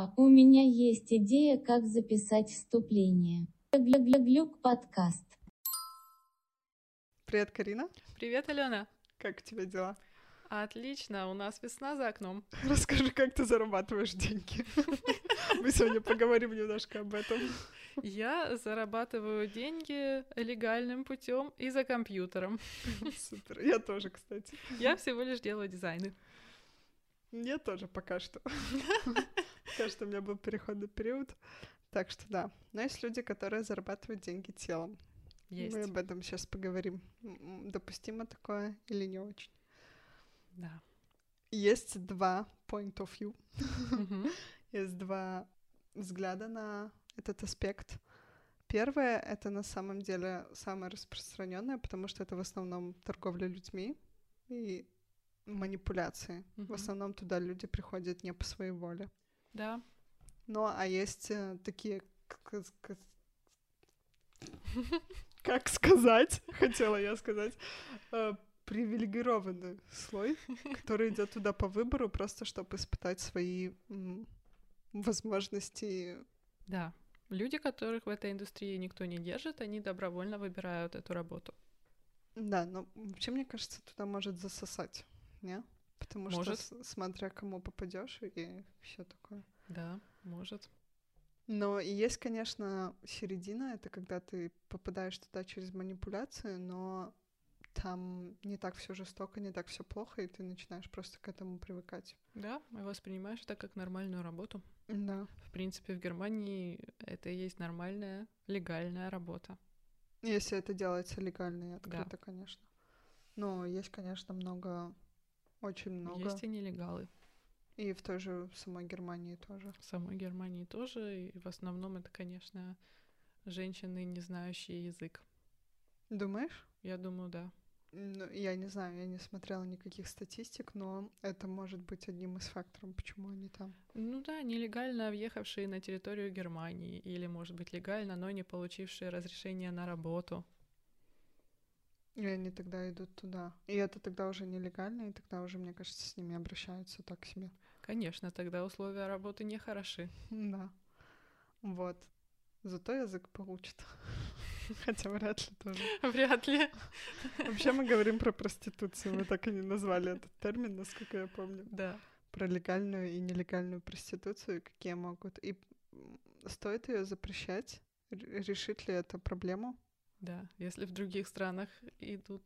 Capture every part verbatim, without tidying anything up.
А, у меня есть идея, как записать вступление. Глюк-глюк-глюк подкаст. Привет, Карина. Привет, Алена. Как у тебя дела? Отлично, у нас весна за окном. Расскажи, как ты зарабатываешь деньги. Мы сегодня поговорим немножко об этом. Я зарабатываю деньги легальным путем и за компьютером. Супер, я тоже, кстати. Я всего лишь делаю дизайны. Я тоже пока что. Пока что у меня был переходный период. Так что да. Но есть люди, которые зарабатывают деньги телом. Есть. Мы об этом сейчас поговорим. Допустимо такое или не очень. Да. Есть два point of view. Mm-hmm. Есть два взгляда на этот аспект. Первое — это на самом деле самое распространенное, потому что это в основном торговля людьми и манипуляции. Mm-hmm. В основном туда люди приходят не по своей воле. Да. Ну, а есть такие... Как сказать? Хотела я сказать... привилегированный слой, который идет туда по выбору, просто чтобы испытать свои м, возможности. Да. Люди, которых в этой индустрии никто не держит, они добровольно выбирают эту работу. Да, но вообще, мне кажется, туда может засосать, не? Потому может. Что смотря кому попадешь и все такое. Да, может. Но есть, конечно, середина, это когда ты попадаешь туда через манипуляцию, но там не так все жестоко, не так все плохо, и ты начинаешь просто к этому привыкать. Да, и воспринимаешь это как нормальную работу. Да. В принципе, в Германии это и есть нормальная, легальная работа. Если это делается легально и открыто, да, конечно. Но есть, конечно, много, очень много. Есть и нелегалы. И в той же самой Германии тоже. В самой Германии тоже, и в основном это, конечно, женщины, не знающие язык. Думаешь? Я думаю, да. Ну, я не знаю, я не смотрела никаких статистик, но это может быть одним из факторов, почему они там. Ну да, нелегально въехавшие на территорию Германии, или, может быть, легально, но не получившие разрешение на работу. И они тогда идут туда. И это тогда уже нелегально, и тогда уже, мне кажется, с ними обращаются так к себе. Конечно, тогда условия работы не хороши. Да. Вот. Зато язык получит. Хотя вряд ли тоже. Вряд ли. Вообще мы говорим про проституцию, мы так и не назвали этот термин, насколько я помню. Да. Про легальную и нелегальную проституцию, какие могут. И стоит ее запрещать? Решит ли это проблему? Да, если в других странах идут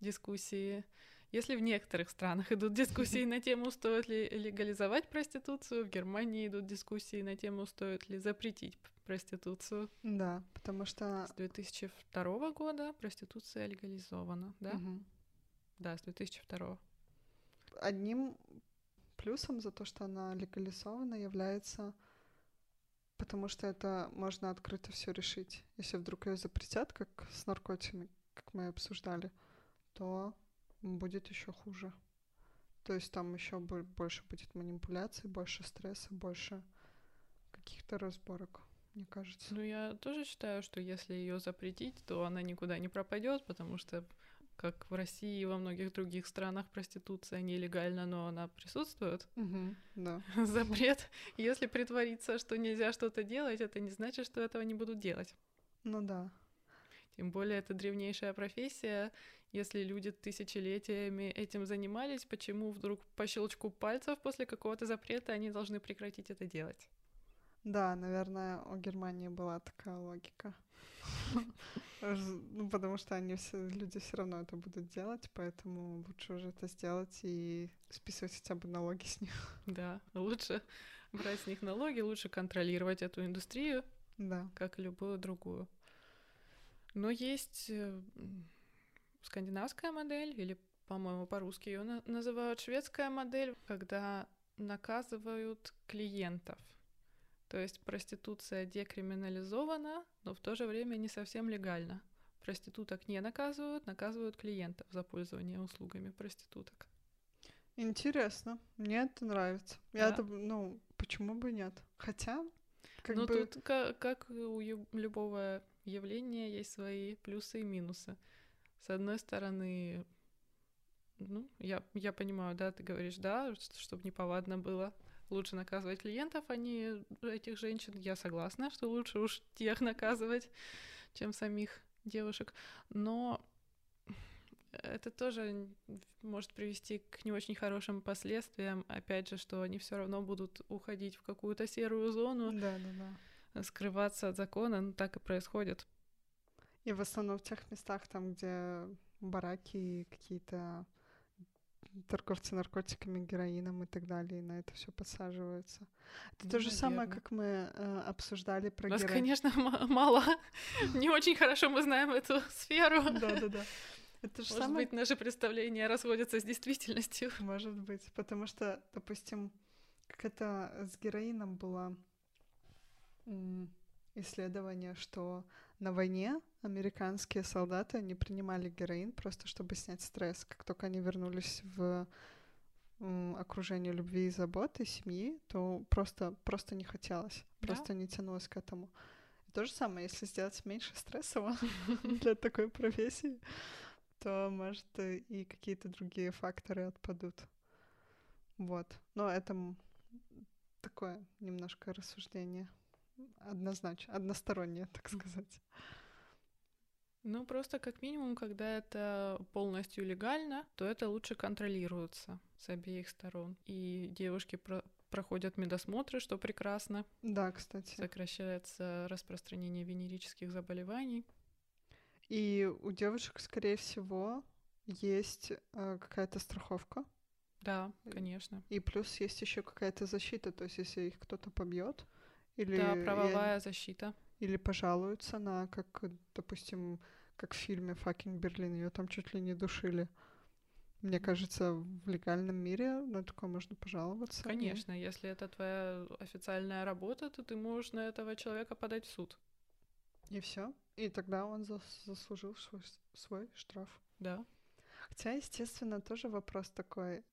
дискуссии, если в некоторых странах идут дискуссии на тему, стоит ли легализовать проституцию, в Германии идут дискуссии на тему, стоит ли запретить проституцию. Да, потому что... С две тысячи второго года проституция легализована, да? Угу. Да, с две тысячи второго. Одним плюсом за то, что она легализована, является... Потому что это можно открыто все решить. Если вдруг ее запретят, как с наркотиками, как мы обсуждали, то будет еще хуже. То есть там еще больше будет манипуляций, больше стресса, больше каких-то разборок, мне кажется. Ну, я тоже считаю, что если ее запретить, то она никуда не пропадет, потому что, как в России и во многих других странах, проституция нелегальна, но она присутствует. Угу, да. Запрет. Если притвориться, что нельзя что-то делать, это не значит, что этого не будут делать. Ну да. Тем более это древнейшая профессия. Если люди тысячелетиями этим занимались, почему вдруг по щелчку пальцев после какого-то запрета они должны прекратить это делать? Да, наверное, у Германии была такая логика. Ну, потому что они все, люди все равно это будут делать, поэтому лучше уже это сделать и списывать хотя бы налоги с них. Да, лучше брать с них налоги, лучше контролировать эту индустрию, да, как и любую другую. Но есть скандинавская модель, или, по-моему, по-русски ее на- называют шведская модель, когда наказывают клиентов. То есть проституция декриминализована, но в то же время не совсем легально. Проституток не наказывают, наказывают клиентов за пользование услугами проституток. Интересно. Мне это нравится. Да. Я, ну, почему бы нет? Хотя, как но бы... тут, как, как у любого явления, есть свои плюсы и минусы. С одной стороны, ну, я, я понимаю, да, ты говоришь, да, чтобы неповадно было. лучше наказывать клиентов, а не этих женщин. Я согласна, что лучше уж тех наказывать, чем самих девушек. Но это тоже может привести к не очень хорошим последствиям. Опять же, что они все равно будут уходить в какую-то серую зону, да, да, да. скрываться от закона. Ну, так и происходит. И в основном в тех местах, там, где бараки и какие-то торговцы наркотиками, героином и так далее, и на это все подсаживаются. Это ну, то же наверное. самое, как мы э, обсуждали про героин. У нас, геро... конечно, м- мало. Не очень хорошо мы знаем эту сферу. Да-да-да. Это же Может самое... быть, наши представления расходятся с действительностью. Может быть, потому что, допустим, как это с героином было исследование, что на войне американские солдаты, они принимали героин просто, чтобы снять стресс. Как только они вернулись в окружение любви и заботы, семьи, то просто, просто не хотелось, да? просто не тянулось к этому. И то же самое, если сделать меньше стресса для такой профессии, то, может, и какие-то другие факторы отпадут. Вот. Но это такое немножко рассуждение. Однозначно, одностороннее, так сказать. Ну, просто как минимум, когда это полностью легально, то это лучше контролируется с обеих сторон. И девушки про- проходят медосмотры, что прекрасно. Да, кстати. Сокращается распространение венерических заболеваний. И у девушек, скорее всего, есть э, какая-то страховка. Да, конечно. И плюс есть еще какая-то защита, то есть если их кто-то побьет, или да, правовая я... защита. Или пожалуются на, как, допустим, как в фильме «Факинг Берлин», ее там чуть ли не душили. Мне кажется, в легальном мире на такое можно пожаловаться. Конечно, и... если это твоя официальная работа, то ты можешь на этого человека подать в суд. И все. И тогда он заслужил свой, свой штраф. Да. Хотя, естественно, тоже вопрос такой.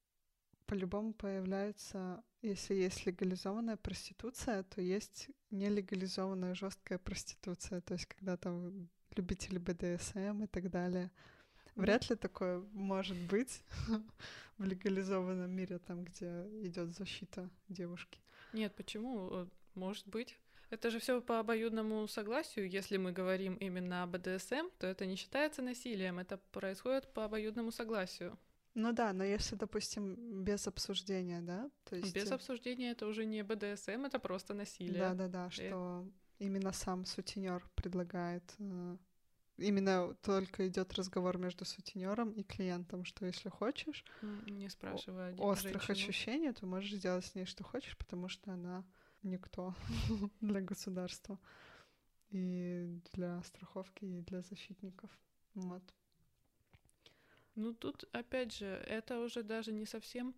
По-любому появляются, если есть легализованная проституция, то есть нелегализованная жесткая проституция, то есть когда там любители бэ дэ эс эм и так далее. Вряд ли такое может быть в легализованном мире, там, где идет защита девушки. Нет, почему? Может быть. Это же все по обоюдному согласию. Если мы говорим именно о бэ дэ эс эм, то это не считается насилием, это происходит по обоюдному согласию. Ну да, но если, допустим, без обсуждения, да? То есть... Без обсуждения это уже не бэ дэ эс эм, это просто насилие. Да-да-да, и... что именно сам сутенёр предлагает, именно только идет разговор между сутенёром и клиентом, что если хочешь, не спрашивая острых женщину. ощущений, то можешь сделать с ней что хочешь, потому что она никто для государства и для страховки, и для защитников. Вот. Ну, тут, опять же, это уже даже не совсем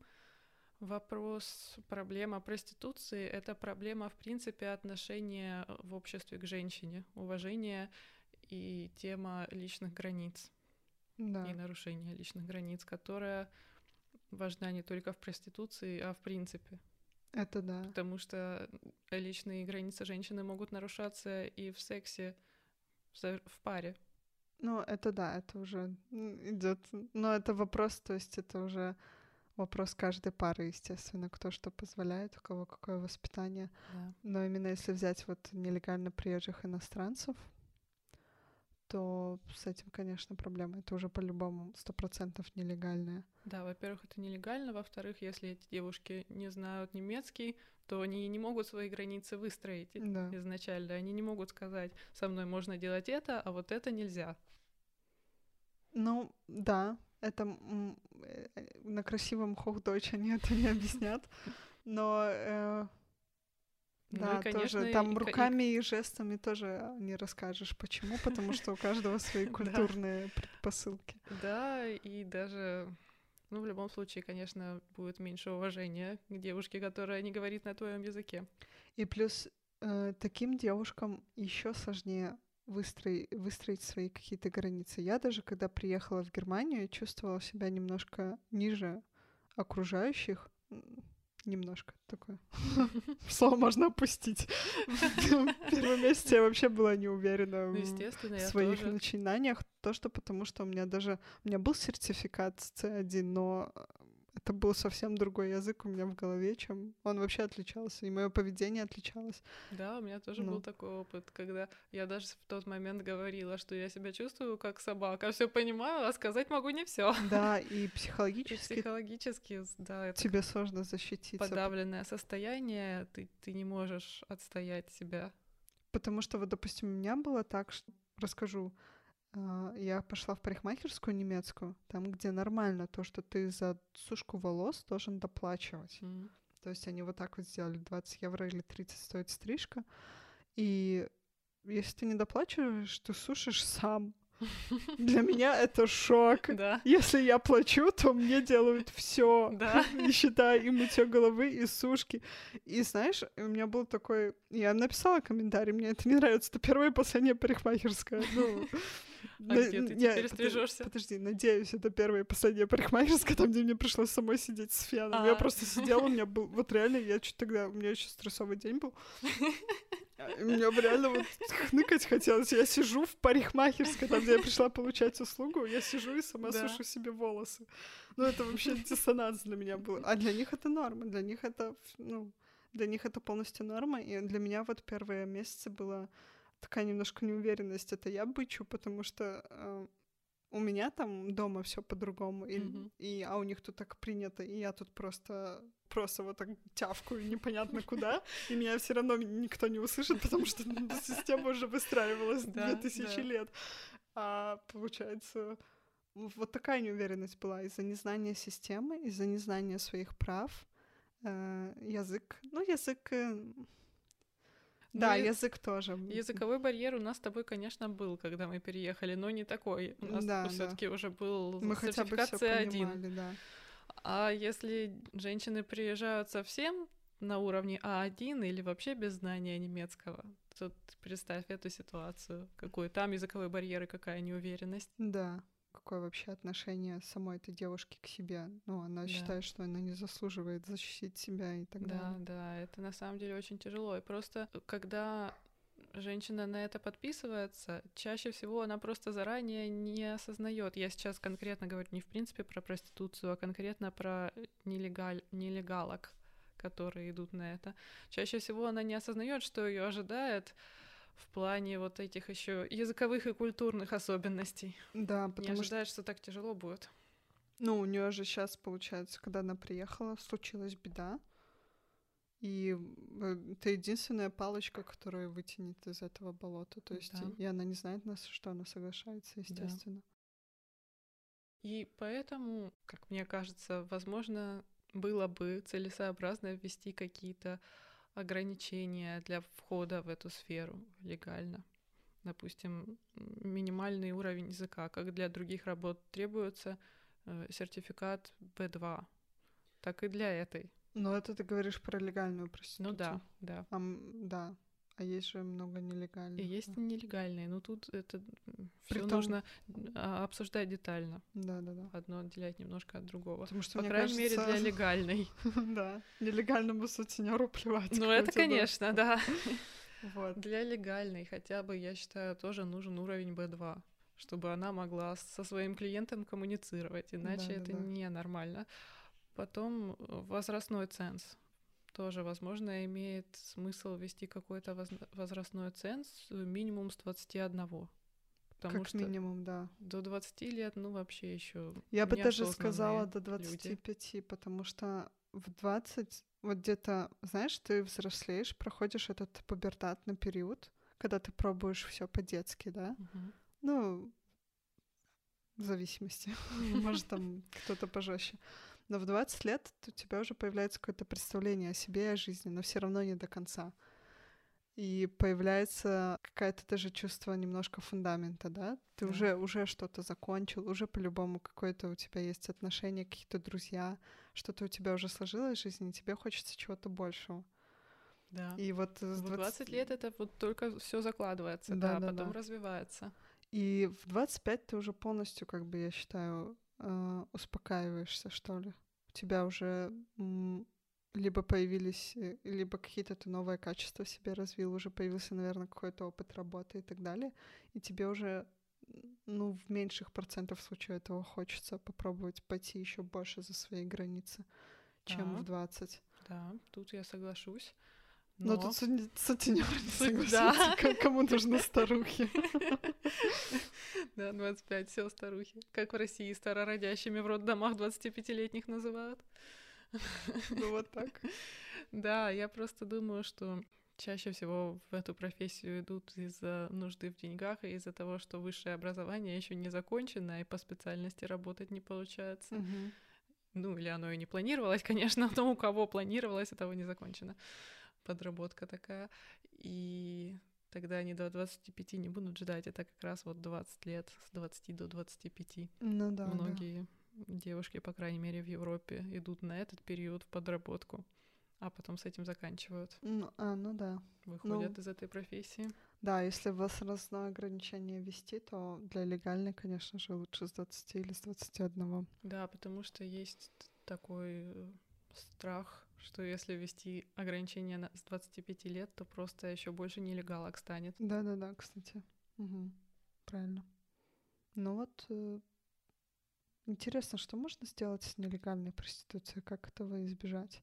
вопрос, проблема проституции, это проблема, в принципе, отношения в обществе к женщине, уважение и тема личных границ, да. и нарушение личных границ, которая важна не только в проституции, а в принципе. Это да. Потому что личные границы женщины могут нарушаться и в сексе, в паре. Ну, это да, это уже идет. Но это вопрос, то есть это уже вопрос каждой пары, естественно, кто что позволяет, у кого какое воспитание. Да. Но именно если взять вот нелегально приезжих иностранцев, то с этим, конечно, проблема. Это уже по-любому сто процентов нелегальное. Да, во-первых, это нелегально. Во-вторых, если эти девушки не знают немецкий, то они не могут свои границы выстроить да. изначально. Они не могут сказать, со мной можно делать это, а вот это нельзя. Ну, да, это на красивом Hochdeutsch они это не объяснят, но... Э, да, ну, и, конечно, тоже там и... руками и жестами тоже не расскажешь, почему, потому что у каждого свои культурные предпосылки. Да, и даже... Ну, в любом случае, конечно, будет меньше уважения к девушке, которая не говорит на твоем языке. И плюс э, таким девушкам еще сложнее выстроить, выстроить свои какие-то границы. Я даже, когда приехала в Германию, чувствовала себя немножко ниже окружающих. Немножко такое. Слово можно опустить. В первом месяце я вообще была не уверена в своих начинаниях. То, что потому что у меня даже... У меня был сертификат си один, но Это был совсем другой язык у меня в голове, чем он вообще отличался, и мое поведение отличалось. Да, у меня тоже ну. был такой опыт, когда я даже в тот момент говорила, что я себя чувствую как собака, все понимаю, а сказать могу не все. Да, и психологически. И психологически, да. Это тебе сложно защититься. Подавленное состояние, ты, ты не можешь отстоять себя. Потому что, вот, допустим, у меня было так, что расскажу. Я пошла в парикмахерскую немецкую, там, где нормально то, что ты за сушку волос должен доплачивать. Mm-hmm. То есть они вот так вот сделали, двадцать евро или тридцать стоит стрижка. И если ты не доплачиваешь, ты сушишь сам. Для меня это шок. Да. Если я плачу, то мне делают все, да. не считая и мытье головы, и сушки. И знаешь, у меня был такой... Я написала комментарий, мне это не нравится. Это первая и последняя парикмахерская. Ну, а на... где ты теперь я... стрижешься? Подожди, надеюсь, это первая и последняя парикмахерская, там, где мне пришлось самой сидеть с феном. А-а-а. Я просто сидела, у меня был... Вот реально, я чуть тогда... У меня еще стрессовый день был. Мне реально вот хныкать хотелось. Я сижу в парикмахерской, там, где я пришла получать услугу, я сижу и сама да. сушу себе волосы. Ну, это вообще диссонанс для меня был. А для них это норма, для них это, ну, для них это полностью норма. И для меня вот первые месяцы была такая немножко неуверенность. Это я бычу, потому что э, у меня там дома все по-другому, и, mm-hmm. и, а у них тут так принято, и я тут просто... просто вот так тявкую непонятно куда, и меня все равно никто не услышит, потому что система уже выстраивалась две тысячи лет. А получается, вот такая неуверенность была из-за незнания системы, из-за незнания своих прав, язык, ну, язык... Ну, да, язык тоже. Языковой барьер у нас с тобой, конечно, был, когда мы переехали, но не такой. У нас да, все-таки да. уже был мы сертификат Си один. Да. А если женщины приезжают совсем на уровне А один или вообще без знания немецкого, то представь эту ситуацию, какой там языковой барьер и какая неуверенность. Да, какое вообще отношение самой этой девушки к себе. Ну, она да. считает, что она не заслуживает защитить себя и так да, далее. Да, да, это на самом деле очень тяжело. И просто когда женщина на это подписывается, чаще всего она просто заранее не осознает. Я сейчас конкретно говорю не в принципе про проституцию, а конкретно про нелегаль... нелегалок, которые идут на это. Чаще всего она не осознает, что ее ожидает в плане вот этих еще языковых и культурных особенностей. Да, потому не ожидает, что... что так тяжело будет. Ну, у нее же сейчас, получается, когда она приехала, случилась беда. И это единственная палочка, которая вытянет из этого болота. То есть да. и она не знает, на что она соглашается, естественно. Да. И поэтому, как мне кажется, возможно, было бы целесообразно ввести какие-то ограничения для входа в эту сферу легально. Допустим, минимальный уровень языка. Как для других работ требуется сертификат би два, так и для этой. Но это ты говоришь про легальную проституцию. Ну да, да. А, да. А есть же много нелегальных. И есть нелегальные, но тут это всё нужно обсуждать детально. Да, да, да. Одно отделять немножко от другого. Потому что, по крайней мере, для легальной. Да. Нелегальному сутенёру плевать. Ну это, конечно, да. Для легальной хотя бы, я считаю, тоже нужен уровень би два, чтобы она могла со своим клиентом коммуницировать, иначе это ненормально. Потом возрастной ценз. Тоже, возможно, имеет смысл ввести какой-то воз... возрастной ценз минимум с двадцати одного. Потому как что минимум, да. До двадцати лет, ну, вообще еще. Я бы даже сказала до двадцати пяти, люди. Потому что в двадцать, вот где-то, знаешь, ты взрослеешь, проходишь этот пубертатный период, когда ты пробуешь все по-детски, да? Uh-huh. Ну, в зависимости. Может, там кто-то пожестче. Но в двадцать лет у тебя уже появляется какое-то представление о себе и о жизни, но все равно не до конца. И появляется какое-то даже чувство немножко фундамента, да? Ты да. уже, уже что-то закончил, уже по-любому какое-то у тебя есть отношение, какие-то друзья, что-то у тебя уже сложилось в жизни, и тебе хочется чего-то большего. Да. И вот с двадцати... В двадцать лет это вот только все закладывается, да, да, да потом да. развивается. И в двадцать пять ты уже полностью, как бы, я считаю... успокаиваешься, что ли. У тебя уже м- либо появились, либо какие-то ты новые качества в себе развил, уже появился, наверное, какой-то опыт работы и так далее, и тебе уже ну, в меньших процентах случаев этого хочется попробовать пойти еще больше за свои границы, чем а, в двадцать. Да, тут я соглашусь. Но, но тут сутенёр не согласится, да. Кому нужны старухи. Да, двадцать пять, все старухи. Как в России старородящими в роддомах двадцатипятилетних называют. Ну вот так. Да, я просто думаю, что чаще всего в эту профессию идут из-за нужды в деньгах и из-за того, что высшее образование еще не закончено, и по специальности работать не получается. Угу. Ну, или оно и не планировалось, конечно, но у кого планировалось, а того не закончено. Подработка такая, и тогда они до двадцати пяти не будут ждать, это как раз вот двадцать лет, с двадцати до двадцати пяти. Ну да, многие да. девушки, по крайней мере, в Европе идут на этот период в подработку, а потом с этим заканчивают. Ну, а, ну да. Выходят ну, из этой профессии. Да, если возрастное ограничение ввести, то для легальной, конечно же, лучше с двадцати или с двадцати одного. Да, потому что есть такой страх, что если ввести ограничение на, с двадцати пяти лет, то просто еще больше нелегалок станет. Да-да-да, кстати. Угу. Правильно. Ну вот, э, интересно, что можно сделать с нелегальной проституцией? Как этого избежать?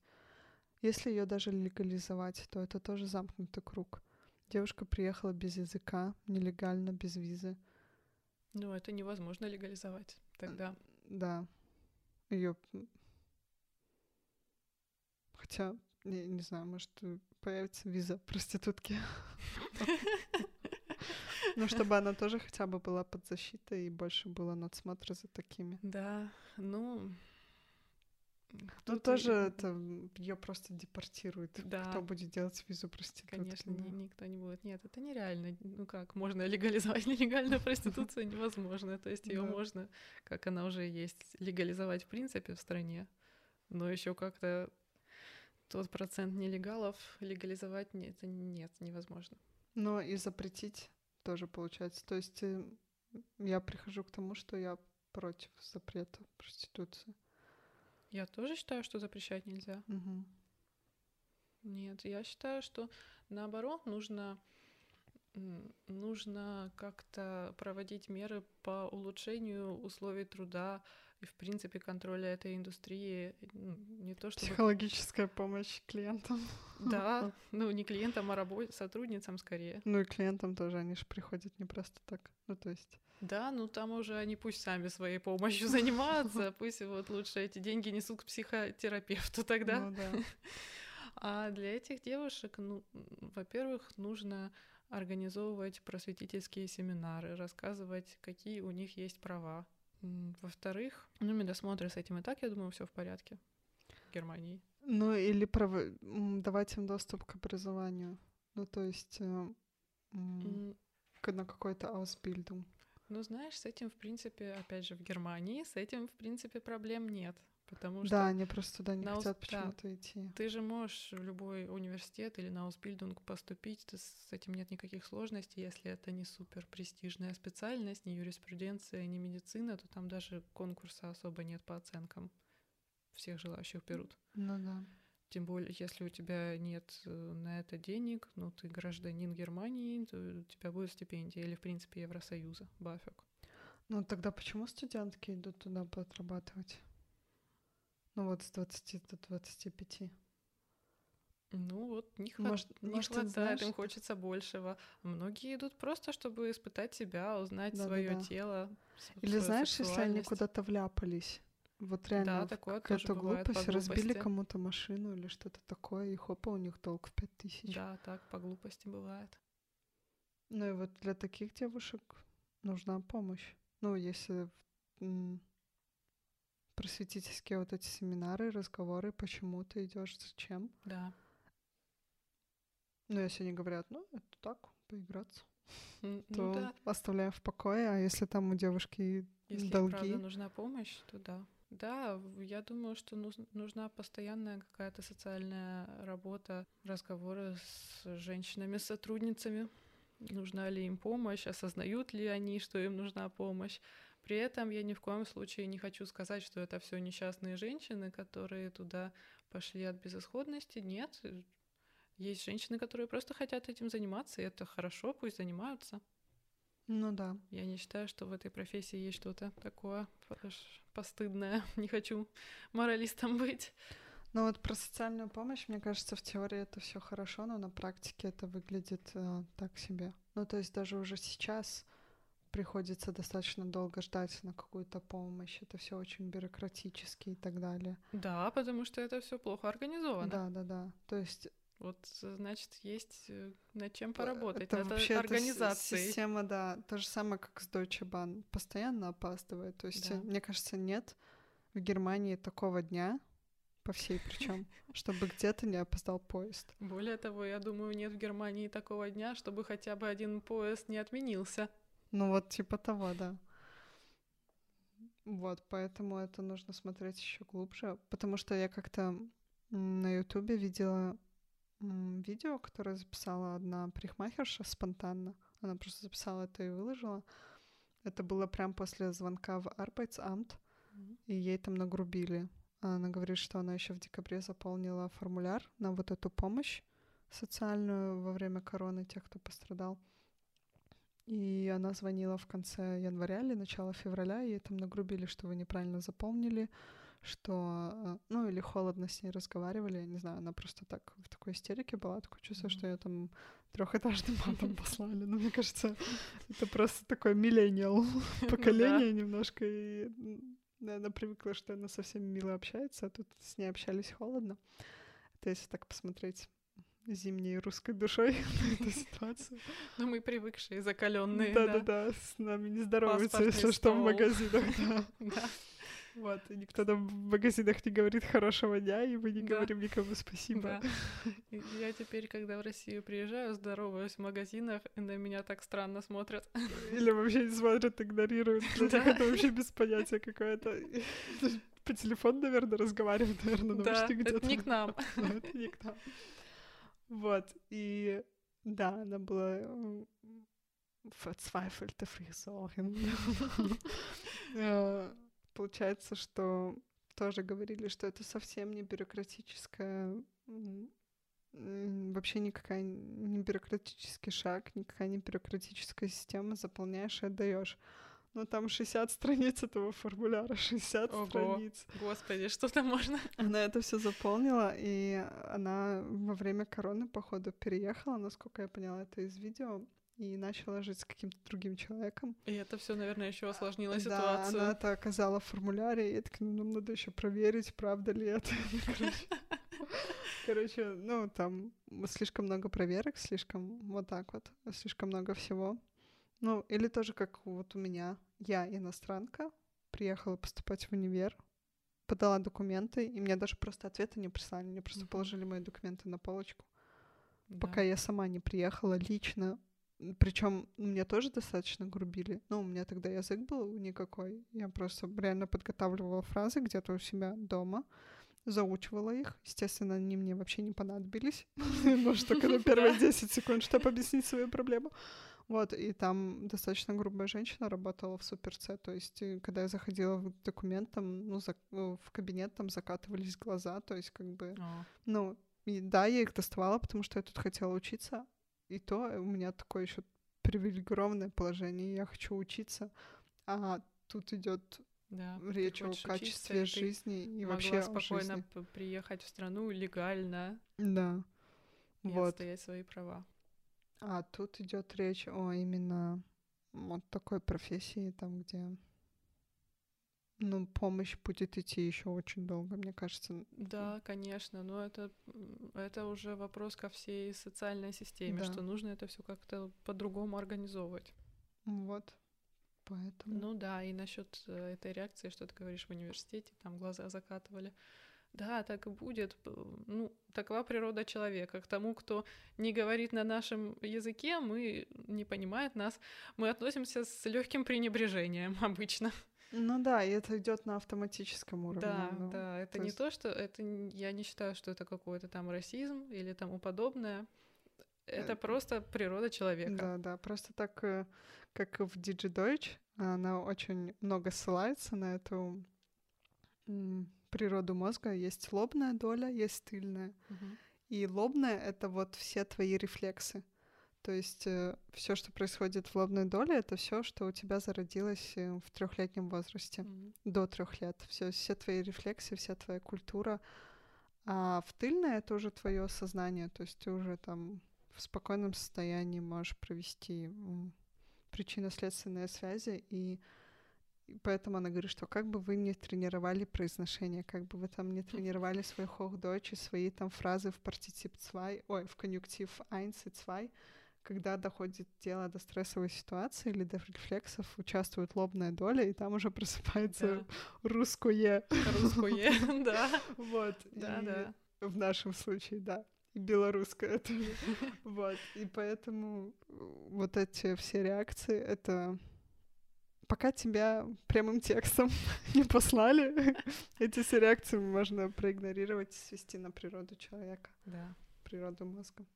Если ее даже легализовать, то это тоже замкнутый круг. Девушка приехала без языка, нелегально, без визы. Ну, это невозможно легализовать тогда. Да. Ее... Хотя, я не знаю, может, появится виза проститутки. Ну, чтобы она тоже хотя бы была под защитой и больше было надсмотра за такими. Да, ну... Ну, тоже это ее просто депортируют. Кто будет делать визу проститутки? Конечно, никто не будет. Нет, это нереально. Ну как, можно легализовать нелегальную проституцию? Невозможно. То есть ее можно, как она уже есть, легализовать в принципе в стране, но еще как-то... Тот процент нелегалов легализовать не, это нет, невозможно. Но и запретить тоже получается. То есть я прихожу к тому, что я против запрета проституции. Я тоже считаю, что запрещать нельзя. Угу. Нет, я считаю, что наоборот нужно, нужно как-то проводить меры по улучшению условий труда, и, в принципе, контроля этой индустрии, не то чтобы... Психологическая помощь клиентам. Да, ну не клиентам, а работ... сотрудницам скорее. Ну и клиентам тоже, они же приходят не просто так, ну то есть... Да, ну там уже они пусть сами своей помощью занимаются, пусть вот лучше эти деньги несут к психотерапевту тогда. Ну да. А для этих девушек, ну, во-первых, нужно организовывать просветительские семинары, рассказывать, какие у них есть права. Во-вторых, ну, медосмотры с этим и так, я думаю, все в порядке в Германии. Ну, или пров... давать им доступ к образованию. Ну, то есть э, э, mm. на какой-то аусбильдинг. Ну, знаешь, с этим, в принципе, опять же, в Германии с этим, в принципе, проблем нет. Потому что да, они просто туда не хотят ус... почему-то да. идти. Ты же можешь в любой университет или на аусбильдинг поступить, с этим нет никаких сложностей, если это не супер престижная специальность, не юриспруденция, не медицина, то там даже конкурса особо нет по оценкам. Всех желающих берут. Ну да. Тем более, если у тебя нет на это денег, ну ты гражданин Германии, то у тебя будет стипендия или, в принципе, Евросоюза, бафик. Ну тогда почему студентки идут туда подрабатывать? Ну вот с двадцати до двадцати пяти. Ну вот не, хват... может, не может, хватает, знаешь, им хочется большего. Многие идут просто, чтобы испытать себя, узнать да, свое да, да. тело. Или знаешь, если они куда-то вляпались, вот реально да, какая-то глупость, разбили кому-то машину или что-то такое, и хопа, у них долг в пять тысяч. Да, так по глупости бывает. Ну и вот для таких девушек нужна помощь. Ну если... просветительские вот эти семинары, разговоры, почему ты идешь, зачем. Да. Ну, если они говорят, ну, это так, поиграться, ну, то да. оставляю в покое, а если там у девушки если долги... Если, правда, нужна помощь, то да. Да, я думаю, что нужна постоянная какая-то социальная работа, разговоры с женщинами, с сотрудницами, нужна ли им помощь, осознают ли они, что им нужна помощь. При этом я ни в коем случае не хочу сказать, что это все несчастные женщины, которые туда пошли от безысходности. Нет, есть женщины, которые просто хотят этим заниматься, и это хорошо, пусть занимаются. Ну да. Я не считаю, что в этой профессии есть что-то такое постыдное. Не хочу моралистом быть. Ну вот про социальную помощь, мне кажется, в теории это все хорошо, но на практике это выглядит э, так себе. Ну то есть даже уже сейчас приходится достаточно долго ждать на какую-то помощь. Это все очень бюрократически и так далее. Да, потому что это все плохо организовано. Да, да, да. То есть... Вот, значит, есть над чем поработать, это над организацией. Система, да, то же самое, как с Deutsche Bahn, постоянно опаздывает. То есть, да. Мне кажется, нет в Германии такого дня, по всей причем, чтобы где-то не опоздал поезд. Более того, я думаю, нет в Германии такого дня, чтобы хотя бы один поезд не отменился. Ну вот, типа того, да. Вот, поэтому это нужно смотреть еще глубже, потому что я как-то на Ютубе видела... видео, которое записала одна парикмахерша спонтанно. Она просто записала это и выложила. Это было прямо после звонка в Arbeitsamt, mm-hmm. и ей там нагрубили. Она говорит, что она еще в декабре заполнила формуляр на вот эту помощь социальную во время короны тех, кто пострадал. И она звонила в конце января или начало февраля, и ей там нагрубили, что вы неправильно заполнили, что, ну, или холодно с ней разговаривали, я не знаю, она просто так в такой истерике была, такое чувство, mm-hmm. что ее там трехэтажным матом послали, но мне кажется, это просто такое миллениал поколение немножко, и она привыкла, что она со всеми мило общается, а тут с ней общались холодно. Это если так посмотреть зимней русской душой на эту ситуацию. Ну, мы привыкшие, закаленные. Да-да-да, с нами не здороваются, если что, в магазинах, да. Вот, и никто там в магазинах не говорит «хорошего дня», и мы не да. говорим никому «спасибо». Да. Я теперь, когда в Россию приезжаю, здороваюсь в магазинах, и на меня так странно смотрят. Или вообще не смотрят, игнорируют. Для да. них это вообще без понятия какое-то. По телефону, наверное, разговаривают, наверное, но да, где-то. Это не к нам. Это не к нам. Вот, и да, она была... Verzweifelte Friseurin. Получается, что тоже говорили, что это совсем не бюрократическая, вообще никакая не бюрократический шаг, никакая не бюрократическая система, заполняешь и отдаешь. Но там шестьдесят страниц этого формуляра, шестьдесят Ого, страниц. Господи, что там можно? Она это все заполнила, и она во время короны, походу, переехала, насколько я поняла это из видео, и начала жить с каким-то другим человеком. И это все, наверное, еще осложнило да, ситуацию. Она это оказала в формуляре, и я такая, ну, нам надо еще проверить, правда ли это. Короче, ну, там слишком много проверок, слишком вот так вот, слишком много всего. Ну, или тоже как вот у меня. Я иностранка, приехала поступать в универ, подала документы, и мне даже просто ответа не прислали, мне просто положили мои документы на полочку. Пока я сама не приехала лично. Причем мне тоже достаточно грубили. Ну, у меня тогда язык был никакой. Я просто реально подготавливала фразы где-то у себя дома, заучивала их. Естественно, они мне вообще не понадобились. Может, только на первые десять секунд, чтобы объяснить свою проблему. Вот, и там достаточно грубая женщина работала в Суперце. То есть, когда я заходила в документ, там, ну, в кабинет, там закатывались глаза. То есть, как бы... Ну, да, я их доставала, потому что я тут хотела учиться. И то у меня такое еще привилегированное положение, я хочу учиться, а тут идет да, речь о качестве учиться, жизни и, и вообще о жизни. Могла спокойно приехать в страну легально да. и вот. Отстоять свои права. А тут идет речь о именно вот такой профессии, там где ну, помощь будет идти еще очень долго, мне кажется. Да, конечно, но это, это уже вопрос ко всей социальной системе, да. что нужно это все как-то по-другому организовывать. Вот, поэтому... Ну да, и насчет этой реакции, что ты говоришь в университете, там глаза закатывали. Да, так и будет. Ну, такова природа человека. К тому, кто не говорит на нашем языке, мы не понимает нас, мы относимся с легким пренебрежением обычно. Ну да, и это идет на автоматическом уровне. Да, ну, да, это то не есть... то, что... это я не считаю, что это какой-то там расизм или тому подобное. Это, это... просто природа человека. Да, да, просто так, как в DigiDeutsch, она очень много ссылается на эту природу мозга. Есть лобная доля, есть тыльная. Угу. И лобная — это вот все твои рефлексы. То есть э, все, что происходит в лобной доле, это все, что у тебя зародилось э, в трехлетнем возрасте, mm-hmm. до трех лет. Все, все твои рефлексы, вся твоя культура. А в тыльной это уже твое сознание. То есть ты уже там в спокойном состоянии можешь провести причинно-следственные связи. И, и поэтому она говорит, что как бы вы ни тренировали произношение, как бы вы там не тренировали свой Hochdeutsch, свои там фразы в Partizip zwei, ой, в конъюнктив eins и zwei, когда доходит дело до стрессовой ситуации или до рефлексов, участвует лобная доля, и там уже просыпается русское. Русское, да. Вот. Да, да. В нашем случае, да. И белорусское тоже. Вот. И поэтому вот эти все реакции, это... Пока тебя прямым текстом не послали, эти все реакции можно проигнорировать и свести на природу человека. Да. Природу мозга.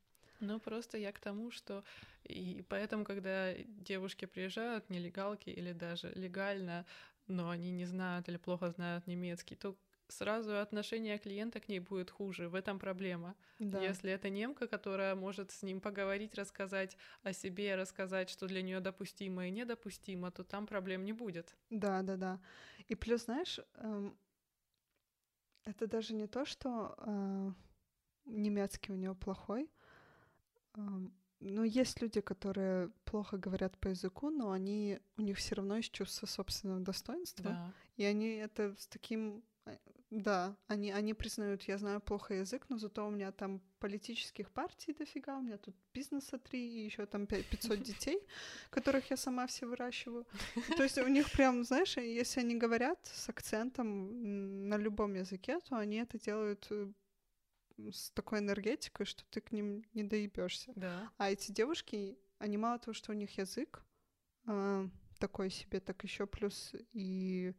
Ну, просто я к тому, что... И поэтому, когда девушки приезжают, нелегалки или даже легально, но они не знают или плохо знают немецкий, то сразу отношение клиента к ней будет хуже. В этом проблема. Да. Если это немка, которая может с ним поговорить, рассказать о себе, рассказать, что для нее допустимо и недопустимо, то там проблем не будет. Да, да, да. И плюс, знаешь, это даже не то, что немецкий у нее плохой. Но есть люди, которые плохо говорят по языку, но они, у них все равно есть чувство собственного достоинства. Да. И они это с таким... Да, они, они признают, я знаю плохо язык, но зато у меня там политических партий дофига, у меня тут бизнеса три и еще там пятьсот детей, которых я сама все выращиваю. То есть у них прям, знаешь, если они говорят с акцентом на любом языке, то они это делают... с такой энергетикой, что ты к ним не доебешься. Да. А эти девушки, они мало того, что у них язык э, такой себе, так еще плюс и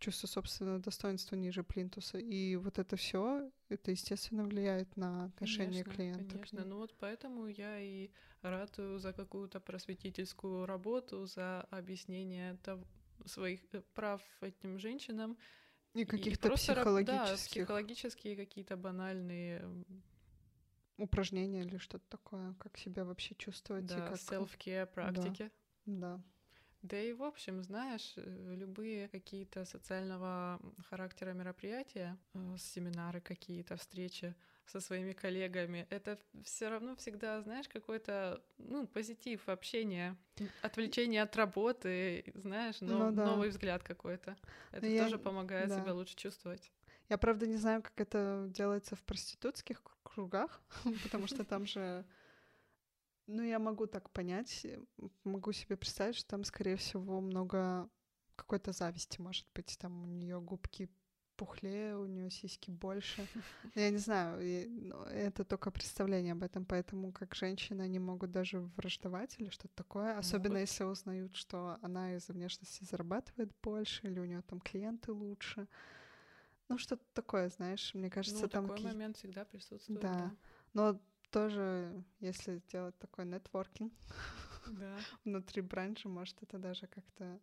чувство собственного достоинства ниже плинтуса. И вот это все, это, естественно, влияет на отношение конечно, клиента. Конечно, ну вот поэтому я и ратую за какую-то просветительскую работу, за объяснение того, своих прав этим женщинам, и каких-то и просто, психологических... Да, психологические какие-то банальные... упражнения или что-то такое, как себя вообще чувствовать. Да, и как... self-care практики. Да. да. Да и, в общем, знаешь, любые какие-то социального характера мероприятия, семинары какие-то, встречи со своими коллегами, это все равно всегда, знаешь, какой-то, ну, позитив общения, отвлечение от работы, знаешь, но ну, да. новый взгляд какой-то. Это но тоже я... помогает да. себя лучше чувствовать. Я, правда, не знаю, как это делается в проститутских кругах, потому что там же... Ну, я могу так понять, могу себе представить, что там, скорее всего, много какой-то зависти, может быть, там у нее губки пухлее, у нее сиськи больше. Я не знаю, это только представление об этом, поэтому как женщины они могут даже враждовать или что-то такое, особенно могут. Если узнают, что она из-за внешности зарабатывает больше или у нее там клиенты лучше. Ну, что-то такое, знаешь, мне кажется, ну, там... такой какие... момент всегда присутствует. Да, да. но... Тоже, если делать такой нетворкинг да. внутри бранжа, может, это даже как-то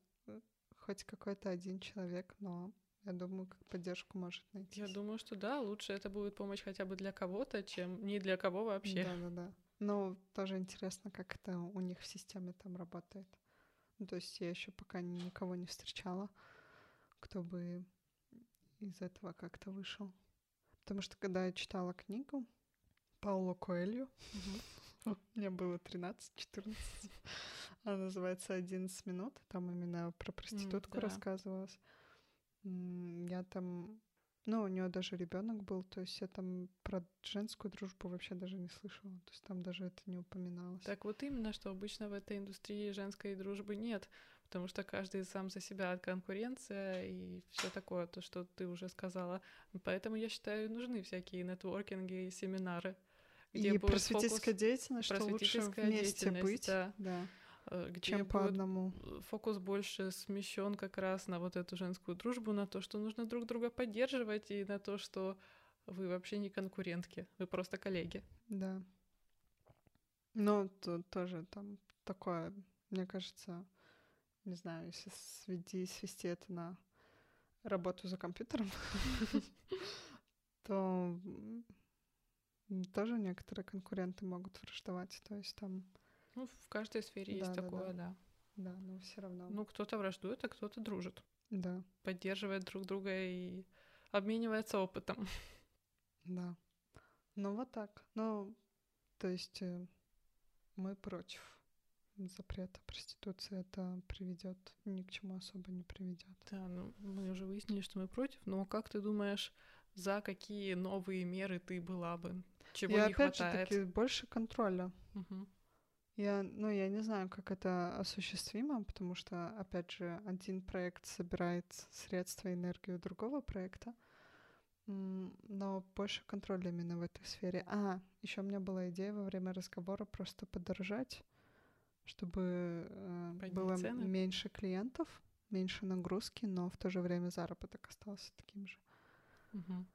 хоть какой-то один человек, но я думаю, как поддержку может найти. Я думаю, что да, лучше это будет помощь хотя бы для кого-то, чем ни для кого вообще. Да-да-да. Ну, тоже интересно, как это у них в системе там работает. Ну, то есть я еще пока никого не встречала, кто бы из этого как-то вышел. Потому что, когда я читала книгу, Пауло Коэльо. Угу. Мне было тринадцать-четырнадцать. Она называется «одиннадцать минут». Там именно про проститутку mm, да. рассказывалось. Я там... Ну, у нее даже ребенок был, то есть я там про женскую дружбу вообще даже не слышала. То есть там даже это не упоминалось. Так вот именно, что обычно в этой индустрии женской дружбы нет, потому что каждый сам за себя, конкуренция и все такое, то, что ты уже сказала. Поэтому, я считаю, нужны всякие нетворкинги и семинары. Где и просветительская фокус, деятельность, просветительская что лучше вместе быть, да, да, где чем по одному. Фокус больше смещен как раз на вот эту женскую дружбу, на то, что нужно друг друга поддерживать, и на то, что вы вообще не конкурентки, вы просто коллеги. Да. Ну, то, тоже там такое, мне кажется, не знаю, если сведи, свести это на работу за компьютером, то... тоже некоторые конкуренты могут враждовать, то есть там... Ну, в каждой сфере да, есть да, такое, да. да. Да, но все равно... Ну, кто-то враждует, а кто-то дружит. Да. Поддерживает друг друга и обменивается опытом. Да. Ну, вот так. Ну, то есть мы против запрета проституции. Это приведет ни к чему особо не приведет. Да, ну, мы уже выяснили, что мы против. Но как ты думаешь, за какие новые меры ты была бы? Чего я, не опять хватает? Же таки, больше контроля. Угу. Я, ну, я не знаю, как это осуществимо, потому что, опять же, один проект собирает средства и энергию другого проекта, но больше контроля именно в этой сфере. А, еще у меня была идея во время разговора просто подорожать, чтобы Поднять было цены. Меньше клиентов, меньше нагрузки, но в то же время заработок остался таким же. Угу.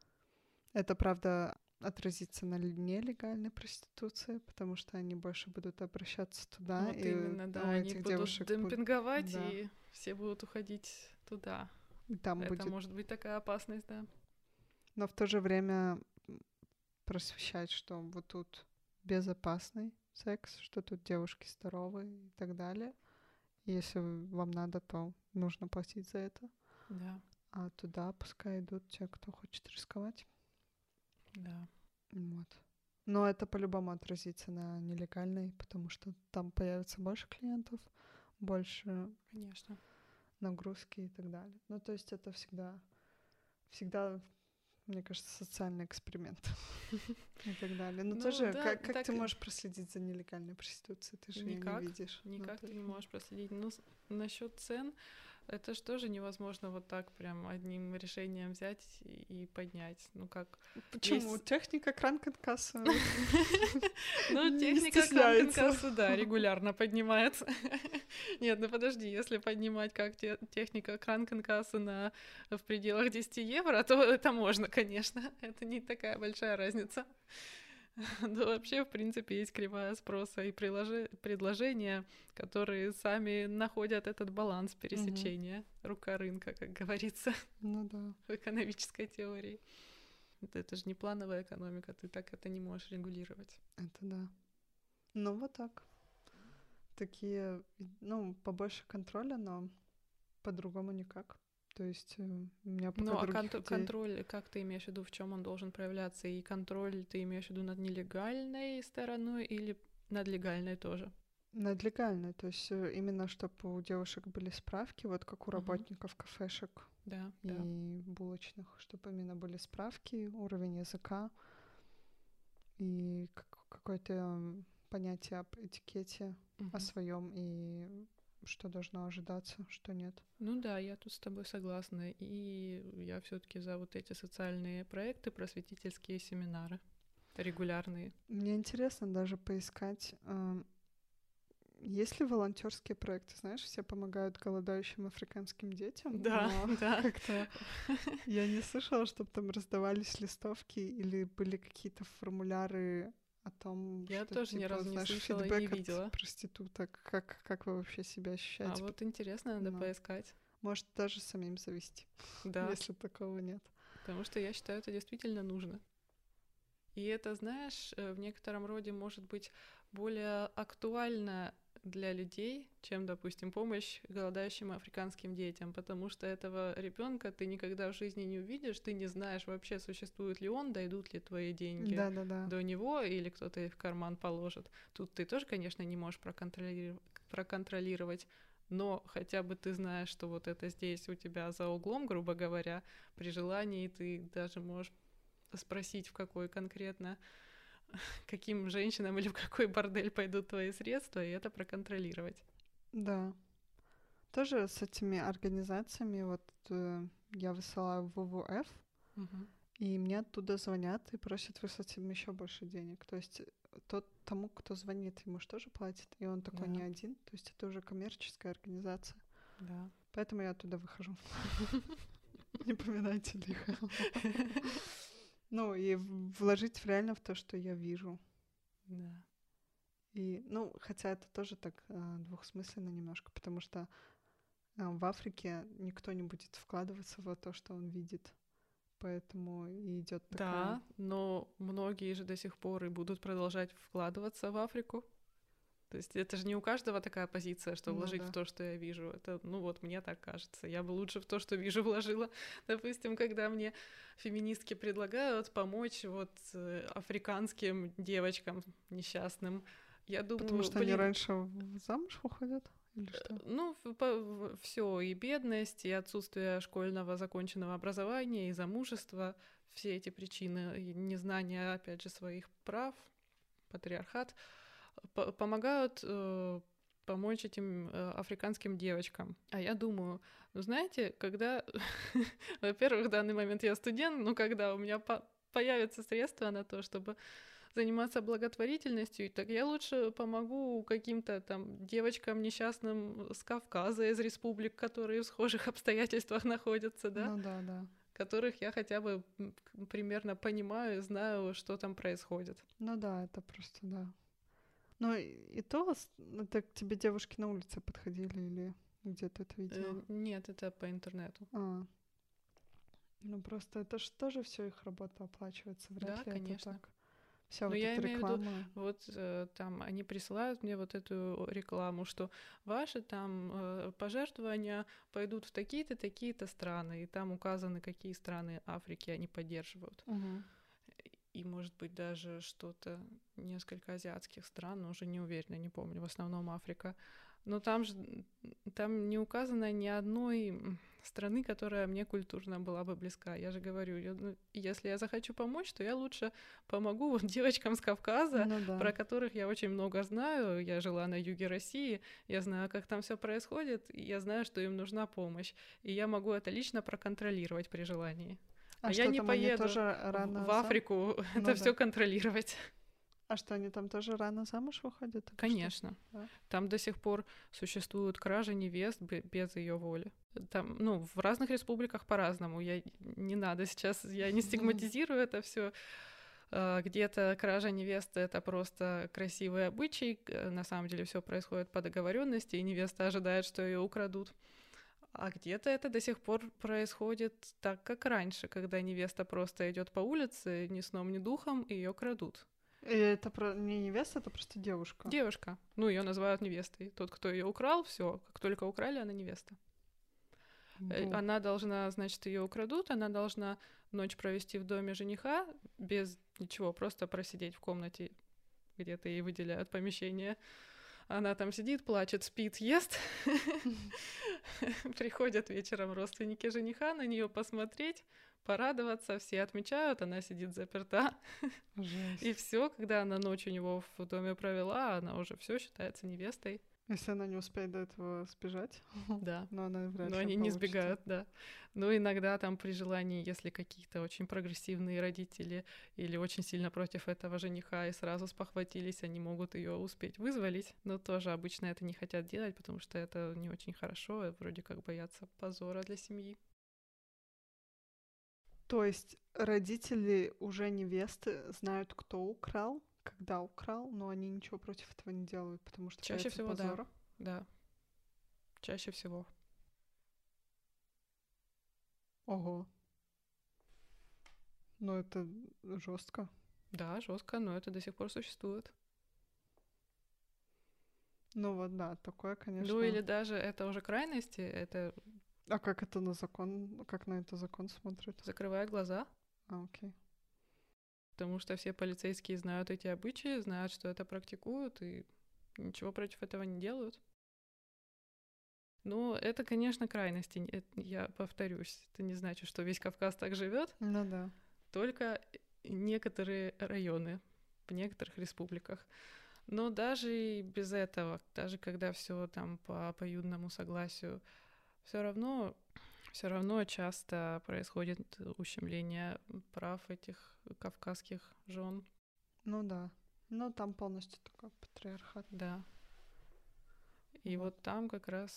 Это, правда... отразиться на нелегальной проституции, потому что они больше будут обращаться туда. Вот и именно, да, они будут демпинговать, да. И все будут уходить туда. И там это будет... может быть такая опасность, да. Но в то же время просвещать, что вот тут безопасный секс, что тут девушки здоровые и так далее. Если вам надо, то нужно платить за это. Да. А туда пускай идут те, кто хочет рисковать. Да. Вот. Но это по-любому отразится на нелегальной, потому что там появится больше клиентов, больше Конечно. Нагрузки и так далее. Ну, то есть это всегда, всегда, мне кажется, социальный эксперимент и так далее. Но тоже, как ты можешь проследить за нелегальной проституцией? Ты же не видишь. Никак ты не можешь проследить. Ну, насчет цен, это же тоже невозможно вот так прям одним решением взять и поднять. Ну как... Почему? Есть... Техника кранкенкасса. Ну, техника кранкенкасса, да, регулярно поднимается. Нет, ну подожди, если поднимать как техника кранкенкасса на в пределах десять евро, то это можно, конечно. Это не такая большая разница. Ну, вообще, в принципе, есть кривая спроса и предложения, которые сами находят этот баланс пересечения. Угу. Рука рынка, как говорится, ну, да. В экономической теории. Это, это же не плановая экономика, ты так это не можешь регулировать. Это да. Ну, вот так. Такие, ну, побольше контроля, но по-другому никак. То есть у меня пока других людей... Ну, а контроль, как ты имеешь в виду, в чем он должен проявляться? И контроль ты имеешь в виду над нелегальной стороной или над легальной тоже? Над легальной, то есть именно чтобы у девушек были справки, вот как у работников кафешек да, и да. булочных, чтобы именно были справки, уровень языка и какое-то понятие об этикете, угу. о своем и... что должно ожидаться, что нет. Ну да, я тут с тобой согласна. И я все-таки за вот эти социальные проекты, просветительские семинары регулярные. Мне интересно даже поискать, э, есть ли волонтерские проекты, знаешь, все помогают голодающим африканским детям. Да, да. Как-то я не слышала, чтобы там раздавались листовки или были какие-то формуляры. О том, я что, тоже типа, ни разу не слышала и не видела. Проституток, как, как вы вообще себя ощущаете? А вот интересно, надо Но. поискать. Может, даже самим завести, да. если такого нет. Потому что я считаю, это действительно нужно. И это, знаешь, в некотором роде может быть более актуально для людей, чем, допустим, помощь голодающим африканским детям, потому что этого ребенка ты никогда в жизни не увидишь, ты не знаешь вообще, существует ли он, дойдут ли твои деньги да, да, да. до него, или кто-то их в карман положит. Тут ты тоже, конечно, не можешь проконтроли... проконтролировать, но хотя бы ты знаешь, что вот это здесь у тебя за углом, грубо говоря, при желании ты даже можешь спросить, в какой конкретно каким женщинам или в какой бордель пойдут твои средства, и это проконтролировать. Да. Тоже с этими организациями вот э, я высылаю в вэ вэ эф, угу. и мне оттуда звонят и просят выслать им еще больше денег. То есть тот, тому, кто звонит, ему же тоже платит, и он такой да. не один. То есть это уже коммерческая организация. Да. Поэтому я оттуда выхожу. Не поминайте лихо. Ну, и вложить реально в то, что я вижу. Да. И, ну, хотя это тоже так э, двухсмысленно немножко, потому что э, в Африке никто не будет вкладываться в то, что он видит. поэтому и идет такая... Да, но многие же до сих пор и будут продолжать вкладываться в Африку. То есть это же не у каждого такая позиция, что вложить ну, да. в то, что я вижу. Это, ну вот, мне так кажется. Я бы лучше в то, что вижу, вложила. Допустим, когда мне феминистки предлагают помочь вот африканским девочкам несчастным, я думаю... Потому что блин, они раньше замуж уходят? Или что? Ну, все и бедность, и отсутствие школьного законченного образования, и замужество. Все эти причины, и незнание, опять же, своих прав, патриархат. Помогают э, помочь этим э, африканским девочкам. А я думаю, ну знаете, когда... Во-первых, в данный момент я студент, но когда у меня по- появятся средства на то, чтобы заниматься благотворительностью, так я лучше помогу каким-то там девочкам несчастным с Кавказа, из республик, которые в схожих обстоятельствах находятся, да? Ну да, да. Которых я хотя бы примерно понимаю, знаю, что там происходит. Ну да, это просто, да. Ну и то, это к тебе девушки на улице подходили или где ты это видела? Нет, это по интернету. А. Ну просто это же тоже все их работа оплачивается, вряд да, ли конечно. Это так. Вся вот эта реклама. Но я имею в виду, вот там они присылают мне вот эту рекламу, что ваши там пожертвования пойдут в такие-то, такие-то страны, и там указаны, какие страны Африки они поддерживают. Угу. И, может быть, даже что-то, несколько азиатских стран, но уже не уверена, не помню, в основном Африка. Но там же там не указано ни одной страны, которая мне культурно была бы близка. Я же говорю, если я захочу помочь, то я лучше помогу вот девочкам с Кавказа, ну, да. про которых я очень много знаю. Я жила на юге России, я знаю, как там все происходит, и я знаю, что им нужна помощь. И я могу это лично проконтролировать при желании. А, а я не поеду в Африку ну, это да. все контролировать. А что, они там тоже рано замуж выходят? Конечно. Да. Там до сих пор существуют кражи невест без ее воли. Там, ну, в разных республиках по-разному. Я не надо сейчас, я не стигматизирую это все. Где-то кража невесты — это просто красивый обычай. На самом деле все происходит по договоренности, и невеста ожидает, что ее украдут. А где-то это до сих пор происходит так, как раньше, когда невеста просто идет по улице, ни сном, ни духом, и ее крадут. И это про... не невеста, это просто девушка. Девушка. Ну, ее называют невестой. Тот, кто ее украл, все. Как только украли, она невеста. Бу. Она должна, значит, ее украдут, она должна ночь провести в доме жениха без ничего, просто просидеть в комнате, где-то ей выделяют помещение. Она там сидит, плачет, спит, ест. Приходят вечером родственники жениха на нее посмотреть, порадоваться, все отмечают, она сидит заперта. И все, когда она ночь у него в доме провела, она уже все считается невестой. Если она не успеет до этого сбежать, да. но она вряд ли Но они получится. Не сбегают, да. Но иногда там при желании, если какие-то очень прогрессивные родители или очень сильно против этого жениха и сразу спохватились, они могут ее успеть вызволить. Но тоже обычно это не хотят делать, потому что это не очень хорошо, и вроде как боятся позора для семьи. То есть родители уже невесты знают, кто украл? Когда украл, но они ничего против этого не делают, потому что чаще всего позора. Да, да, чаще всего. Ого, ну это жестко. Да, жестко, но это до сих пор существует. Ну вот да, такое, конечно. Ну или даже это уже крайности, это. А как это на закон, как на это закон смотрит? Закрывает глаза. А, окей. Потому что все полицейские знают эти обычаи, знают, что это практикуют, и ничего против этого не делают. Но это, конечно, крайности. Это, я повторюсь, это не значит, что весь Кавказ так живет. Ну да. Только некоторые районы в некоторых республиках. Но даже и без этого, даже когда все там по обоюдному согласию, все равно. Все равно часто происходит ущемление прав этих кавказских жен. Ну да. Ну там полностью такой патриархат. Да. И вот. вот там как раз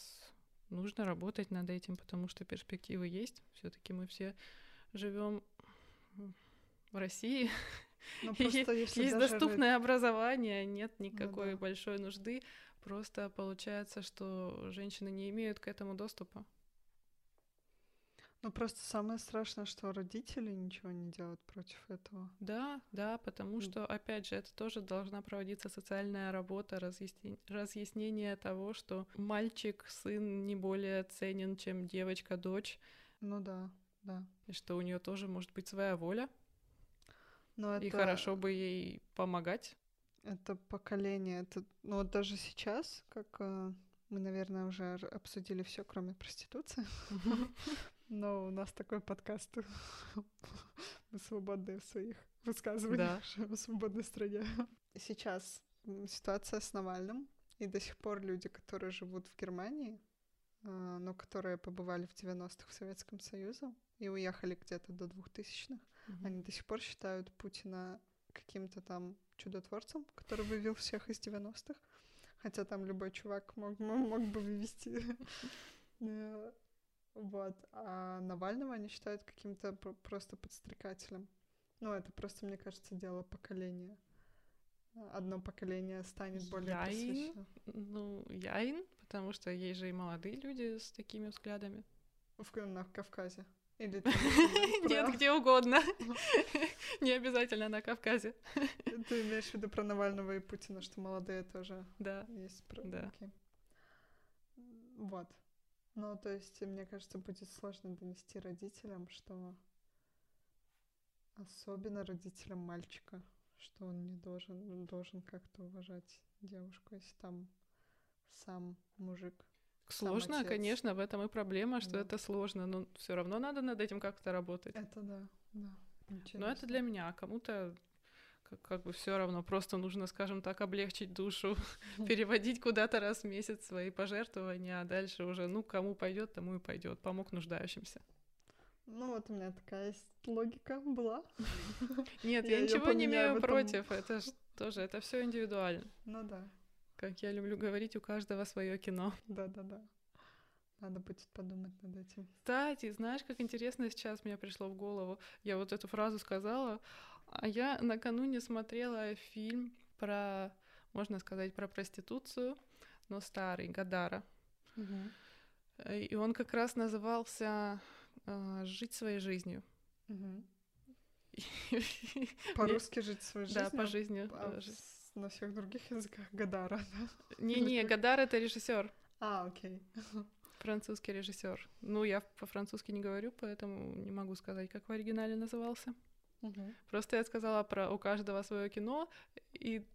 нужно работать над этим, потому что перспективы есть. Все-таки мы все живем в России. Есть доступное образование, нет никакой большой нужды. Просто получается, что женщины не имеют к этому доступа. Ну, просто самое страшное, что родители ничего не делают против этого. Да, да, потому что, опять же, это тоже должна проводиться социальная работа, разъясни... разъяснение того, что мальчик, сын не более ценен, чем девочка, дочь. Ну да, да. И что у нее тоже может быть своя воля. Но и это... хорошо бы ей помогать. Это поколение, это, ну вот даже сейчас, как мы, наверное, уже обсудили все, кроме проституции. Но у нас такой подкаст. Мы свободны в своих высказываниях, да. В свободной стране. Сейчас ситуация с Навальным, и до сих пор люди, которые живут в Германии, но которые побывали в девяностых в Советском Союзе и уехали где-то до двухтысячных, угу. Они до сих пор считают Путина каким-то там чудотворцем, который вывел всех из девяностых. Хотя там любой чувак мог, мог бы вывести... Вот, а Навального они считают каким-то просто подстрекателем. Ну, это просто, мне кажется, дело поколения. Одно поколение станет более яин, просвещенным. Ну, яин, потому что есть же и молодые люди с такими взглядами. В, на Кавказе. Или нет, где угодно. Не обязательно на Кавказе. Ты имеешь в виду про Навального и Путина, что молодые тоже есть практики. Вот. Ну, то есть, мне кажется, будет сложно донести родителям, что... Особенно родителям мальчика, что он не должен, он должен как-то уважать девушку, если там сам мужик. Сложно, сам конечно, в этом и проблема, что да. Это сложно, но все равно надо над этим как-то работать. Это да, да. Интересно. Но это для меня, а кому-то как, как бы все равно, просто нужно, скажем так, облегчить душу, переводить куда-то раз в месяц свои пожертвования, а дальше уже, ну, кому пойдет, тому и пойдет, помог нуждающимся. Ну вот у меня такая логика была. Нет, я ничего не имею против, это же тоже, это все индивидуально. Ну да. Как я люблю говорить, у каждого свое кино. Да, да, да. Надо будет подумать над этим. Кстати, знаешь, как интересно сейчас мне пришло в голову, я вот эту фразу сказала. А я накануне смотрела фильм про, можно сказать, про проституцию, но старый, Гадара. Угу. И он как раз назывался «Жить своей жизнью». Угу. По-русски «Жить своей жизнью»? Да, по жизни. А на всех других языках Гадара, да? Не-не, Гадар — это режиссер. А, окей. Французский режиссер. Ну, я по-французски не говорю, поэтому не могу сказать, как в оригинале назывался. Угу. Просто я сказала про «у каждого свое кино», и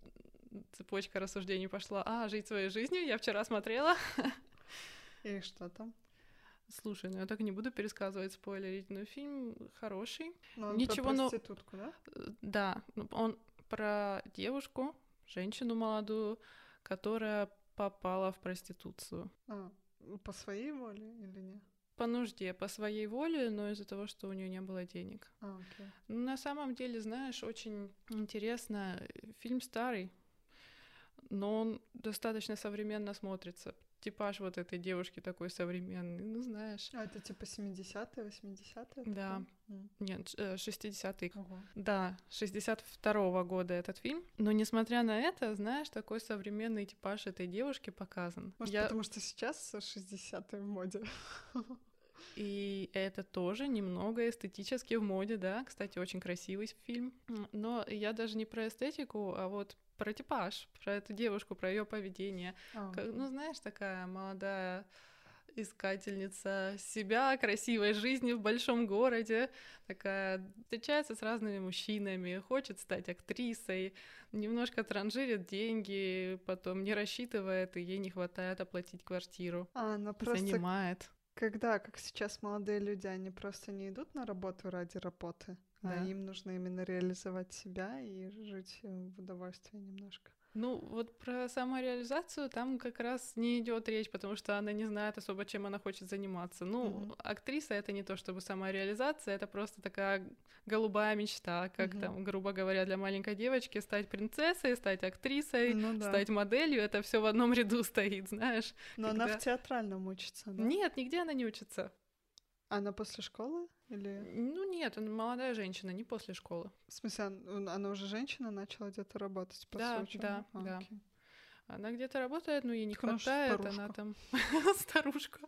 цепочка рассуждений пошла. А, «Жить своей жизнью», я вчера смотрела. И что там? Слушай, ну я так и не буду пересказывать, спойлерить, но фильм хороший. Но он ничего, про проститутку, но... да? Да, он про девушку, женщину молодую, которая попала в проституцию. А, по своей воле или нет? По нужде, по своей воле, но из-за того, что у нее не было денег. А, окей. На самом деле, знаешь, очень интересно, фильм старый, но он достаточно современно смотрится. Типаж вот этой девушки такой современный, ну знаешь. А это типа семидесятые, восьмидесятые? Да. Mm. Нет, шестидесятые. Uh-huh. Да, шестьдесят второго года этот фильм. Но несмотря на это, знаешь, такой современный типаж этой девушки показан. Может, Я... потому что сейчас шестидесятые в моде. И это тоже немного эстетически в моде, да. Кстати, очень красивый фильм. Но я даже не про эстетику, а вот про типаж, про эту девушку, про ее поведение. Oh. Как, ну, знаешь, такая молодая искательница себя, красивой жизни в большом городе, такая встречается с разными мужчинами, хочет стать актрисой, немножко транжирит деньги, потом не рассчитывает, и ей не хватает оплатить квартиру. А, она просто... Занимает. Когда, как сейчас молодые люди, они просто не идут на работу ради работы, да. А им нужно именно реализовать себя и жить в удовольствии немножко. Ну, вот про самореализацию там как раз не идет речь, потому что она не знает особо, чем она хочет заниматься. Ну, угу. Актриса — это не то чтобы самореализация, это просто такая голубая мечта, как угу. Там, грубо говоря, для маленькой девочки стать принцессой, стать актрисой, ну, да. Стать моделью, это все в одном ряду стоит, знаешь. Но когда... она в театральном учится, да? Нет, нигде она не учится. Она после школы? Или... Ну нет, она молодая женщина, не после школы. В смысле, она уже женщина, начала где-то работать по да, случаю? Да, а, да. Окей. Она где-то работает, но ей не Конечно, хватает, старушка. Она там старушка.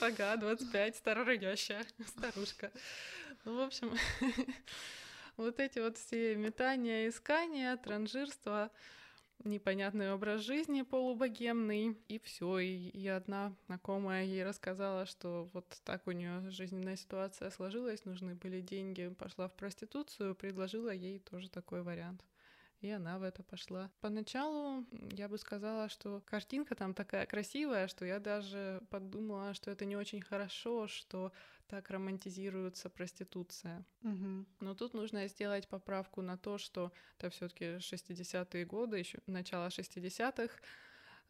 Ага, двадцать пять, старородящая старушка. Ну, в общем, вот эти вот все метания, искания, транжирство, непонятный образ жизни полубогемный, и все. И, и одна знакомая ей рассказала, что вот так у нее жизненная ситуация сложилась, нужны были деньги, пошла в проституцию, предложила ей тоже такой вариант. И она в это пошла. Поначалу я бы сказала, что картинка там такая красивая, что я даже подумала, что это не очень хорошо, что так романтизируется проституция. Угу. Но тут нужно сделать поправку на то, что это все-таки шестидесятые годы, еще начало шестидесятых.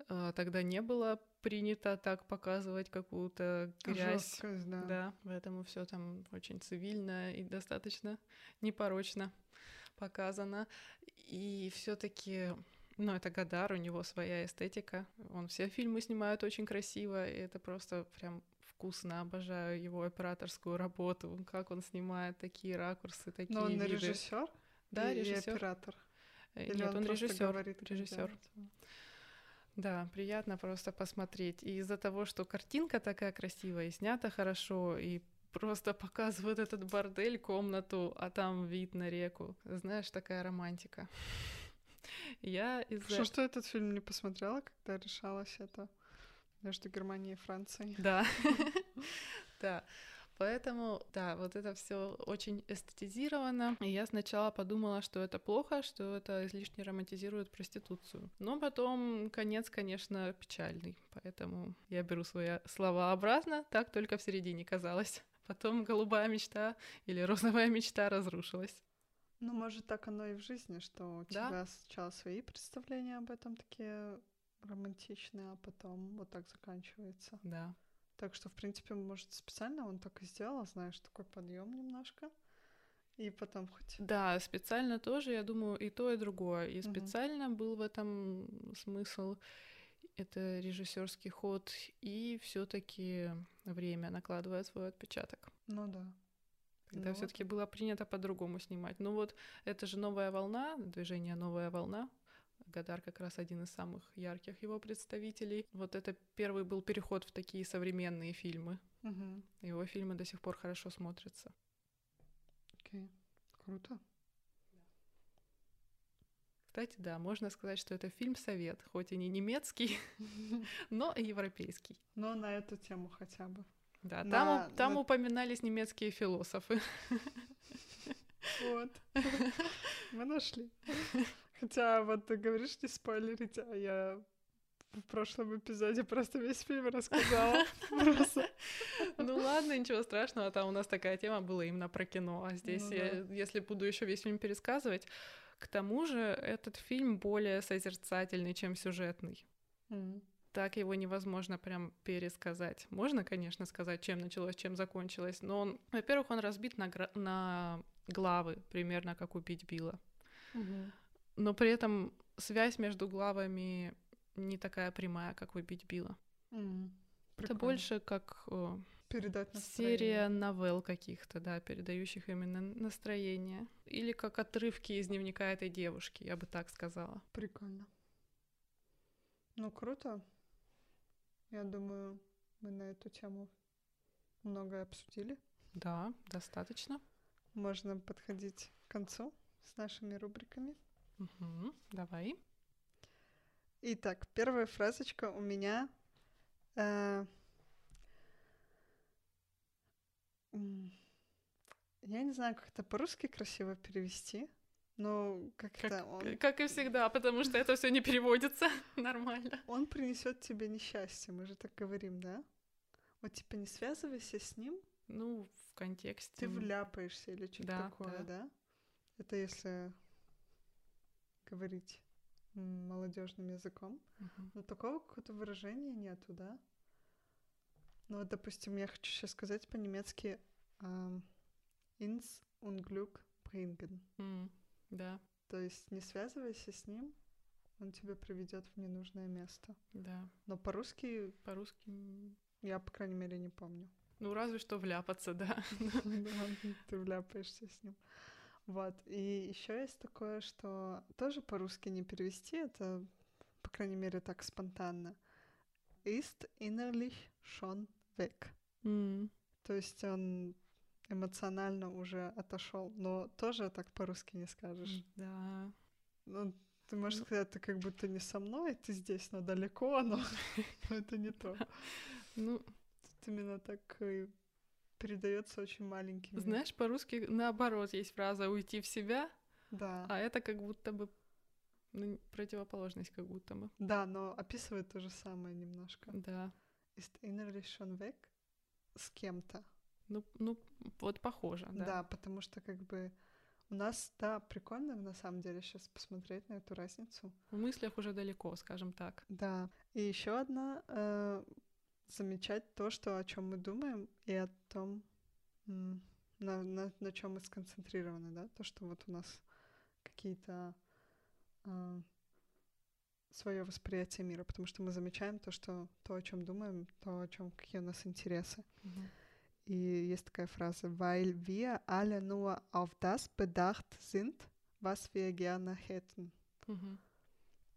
Тогда не было принято так показывать какую-то грязь. Жёсткость, да. Да, поэтому все там очень цивильно и достаточно непорочно показано. И все-таки, ну, это Годар, у него своя эстетика. Он все фильмы снимает очень красиво, и это просто прям вкусно. Обожаю его операторскую работу, как он снимает такие ракурсы, такие виды. Но он виды. Режиссер? Да, и режиссер. Оператор? Или Нет, он, он режиссер. Говорит, режиссер. Да, приятно просто посмотреть. И из-за того, что картинка такая красивая, и снята хорошо, и просто показывают этот бордель, комнату, а там вид на реку. Знаешь, такая романтика. Я из-за... Что, что этот фильм не посмотрела, когда решалась это между Германией и Францией? Да, да. Поэтому, да, вот это все очень эстетизировано. И я сначала подумала, что это плохо, что это излишне романтизирует проституцию. Но потом конец, конечно, печальный. Поэтому я беру свои слова обратно, так только в середине казалось. Потом голубая мечта или розовая мечта разрушилась. Ну, может, так оно и в жизни, что у да? тебя сначала свои представления об этом такие романтичные, а потом вот так заканчивается. Да. Так что, в принципе, может, специально он так и сделал, знаешь, такой подъем немножко, и потом хоть... Да, специально тоже, я думаю, и то, и другое. И угу. специально был в этом смысл, это режиссерский ход, и все-таки время накладывает свой отпечаток. Ну да. Когда ну все-таки вот. Было принято по-другому снимать. Ну вот это же новая волна, движение «Новая волна». Годар как раз один из самых ярких его представителей. Вот это первый был переход в такие современные фильмы. Угу. Его фильмы до сих пор хорошо смотрятся. Окей, круто. Кстати, да, можно сказать, что это фильм-совет, хоть и не немецкий, но и европейский. Но на эту тему хотя бы. Да, там, там на... упоминались немецкие философы. Вот, мы нашли. Хотя вот ты говоришь, не спойлерить, а я в прошлом эпизоде просто весь фильм рассказала. Ну ладно, ничего страшного, там у нас такая тема была именно про кино, а здесь я, если буду еще весь фильм пересказывать, к тому же этот фильм более созерцательный, чем сюжетный. Так его невозможно прям пересказать. Можно, конечно, сказать, чем началось, чем закончилось, но он, во-первых, он разбит на, гра- на главы, примерно как «Убить Билла». Угу. Но при этом связь между главами не такая прямая, как «Убить Билла». Угу. Это больше как о, серия новелл каких-то, да, передающих именно настроение. Или как отрывки из дневника этой девушки, я бы так сказала. Прикольно. Ну, круто. Я думаю, мы на эту тему многое обсудили. Да, достаточно. Можно подходить к концу с нашими рубриками. Угу, давай. Итак, первая фразочка у меня. Э, я не знаю, как это по-русски красиво перевести. Но как-то как, он... Как и всегда, потому что это все не переводится нормально. Он принесет тебе несчастье, мы же так говорим, да? Вот типа не связывайся с ним. Ну, в контексте... Ты вляпаешься или что-то да, такое, да. да? Это если говорить молодежным языком. Угу. Но такого какого-то выражения нету, да? Ну вот, допустим, я хочу сейчас сказать по-немецки «ins Unglück bringen». Mm. Да. То есть не связывайся с ним, он тебя приведет в ненужное место. Да. Но по-русски... По-русски... Я, по крайней мере, не помню. Ну, разве что вляпаться, да. Ты вляпаешься с ним. Вот. И еще есть такое, что тоже по-русски не перевести, это, по крайней мере, так спонтанно. Ist innerlich schon weg. Mm. То есть он эмоционально уже отошел, но тоже так по-русски не скажешь. Да. Ну, ты можешь сказать, ты как будто не со мной, ты здесь, но далеко, но это не то. Ну, тут именно так и передается очень маленькими. Знаешь, по-русски наоборот есть фраза «уйти в себя», да. А это как будто бы ну, противоположность как будто бы. Да, но описывает то же самое немножко. Да. Ist innerlich schon weg? С кем-то. Ну, ну, вот похоже, да. Да, потому что как бы у нас, да, прикольно на самом деле сейчас посмотреть на эту разницу. В мыслях уже далеко, скажем так. Да. И еще одна э, замечать то, что о чем мы думаем, и о том, м- на, на, на чем мы сконцентрированы, да, то, что вот у нас какие-то э, свое восприятие мира, потому что мы замечаем то, что то, о чем думаем, то, о чем какие у нас интересы. Mm-hmm. И есть такая фраза «Weil wir alle nur auf das bedacht sind, was wir gerne hätten». Угу.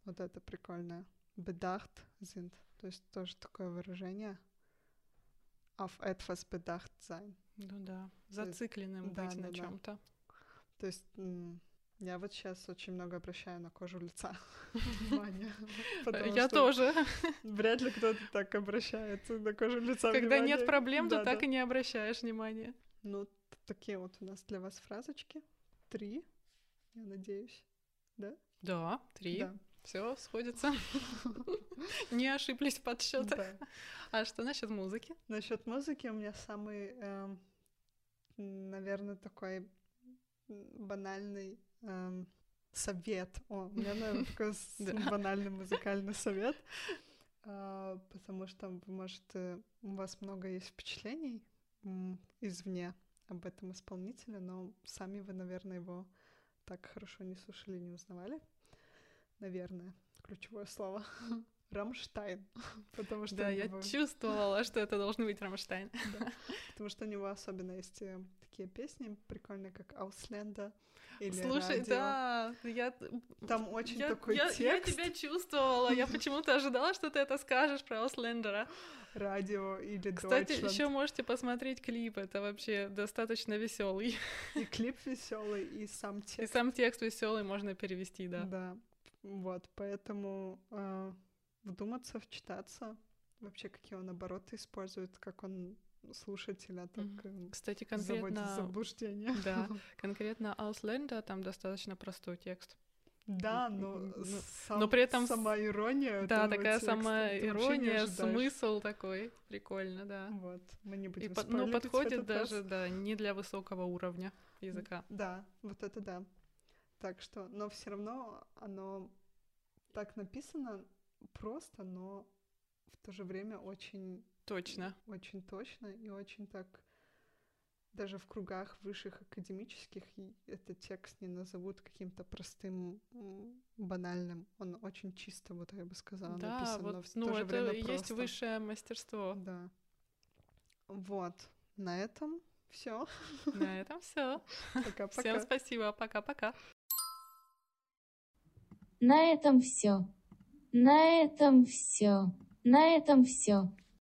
Вот это прикольное. «Bedacht sind». То есть тоже такое выражение «auf etwas bedacht sein». Ну да, зацикленным да, быть да, на да. чем-то. То есть м- я вот сейчас очень много обращаю на кожу лица внимание. Я тоже. Вряд ли кто-то так обращается на кожу лица. Когда нет проблем, то так и не обращаешь внимания. Ну, такие вот у нас для вас фразочки. Три, я надеюсь. Да? Да, три. Все сходится. Не ошиблись в подсчётах. А что насчет музыки? Насчет музыки у меня самый, наверное, такой банальный Эм, совет. О, у меня, наверное, такой банальный музыкальный совет, э, потому что, может, у вас много есть впечатлений м, извне об этом исполнителе, но сами вы, наверное, его так хорошо не слушали, не узнавали. Наверное, ключевое слово. Рамштайн. Потому что да, я него... чувствовала, что это должен быть Рамштайн. Да. Потому что у него особенно есть такие песни прикольные, как «Ausländer» или «Слушай, радио». Да, я... Там очень я, такой я, текст. Я тебя чувствовала, я почему-то ожидала, что ты это скажешь про «Ausländer». «Радио» или «Deutschland». Кстати, еще можете посмотреть клип, это вообще достаточно веселый. И клип веселый, и сам текст. И сам текст веселый можно перевести, да. Да, вот, поэтому... вдуматься, вчитаться, вообще какие он обороты использует, как он слушателя так mm-hmm. Кстати, конкретно... заводит в заблуждение. Да, конкретно «Ausländer» там достаточно простой текст. Да, но, сам, но при этом сама ирония. Да, такая сама ирония, смысл такой, прикольно, да. Вот, мы не будем спорить. Но подходит даже, да, не для высокого уровня языка. Да, вот это да. Так что, но все равно оно так написано. Просто, но в то же время очень... Точно. Очень точно и очень так... Даже в кругах высших академических этот текст не назовут каким-то простым, банальным. Он очень чисто, вот я бы сказала, да, написан, вот, но в ну, то же это время просто. Есть высшее мастерство. Да. Вот. На этом все. На этом все. Пока-пока. Всем спасибо. Пока-пока. На этом все. На этом все. На этом все.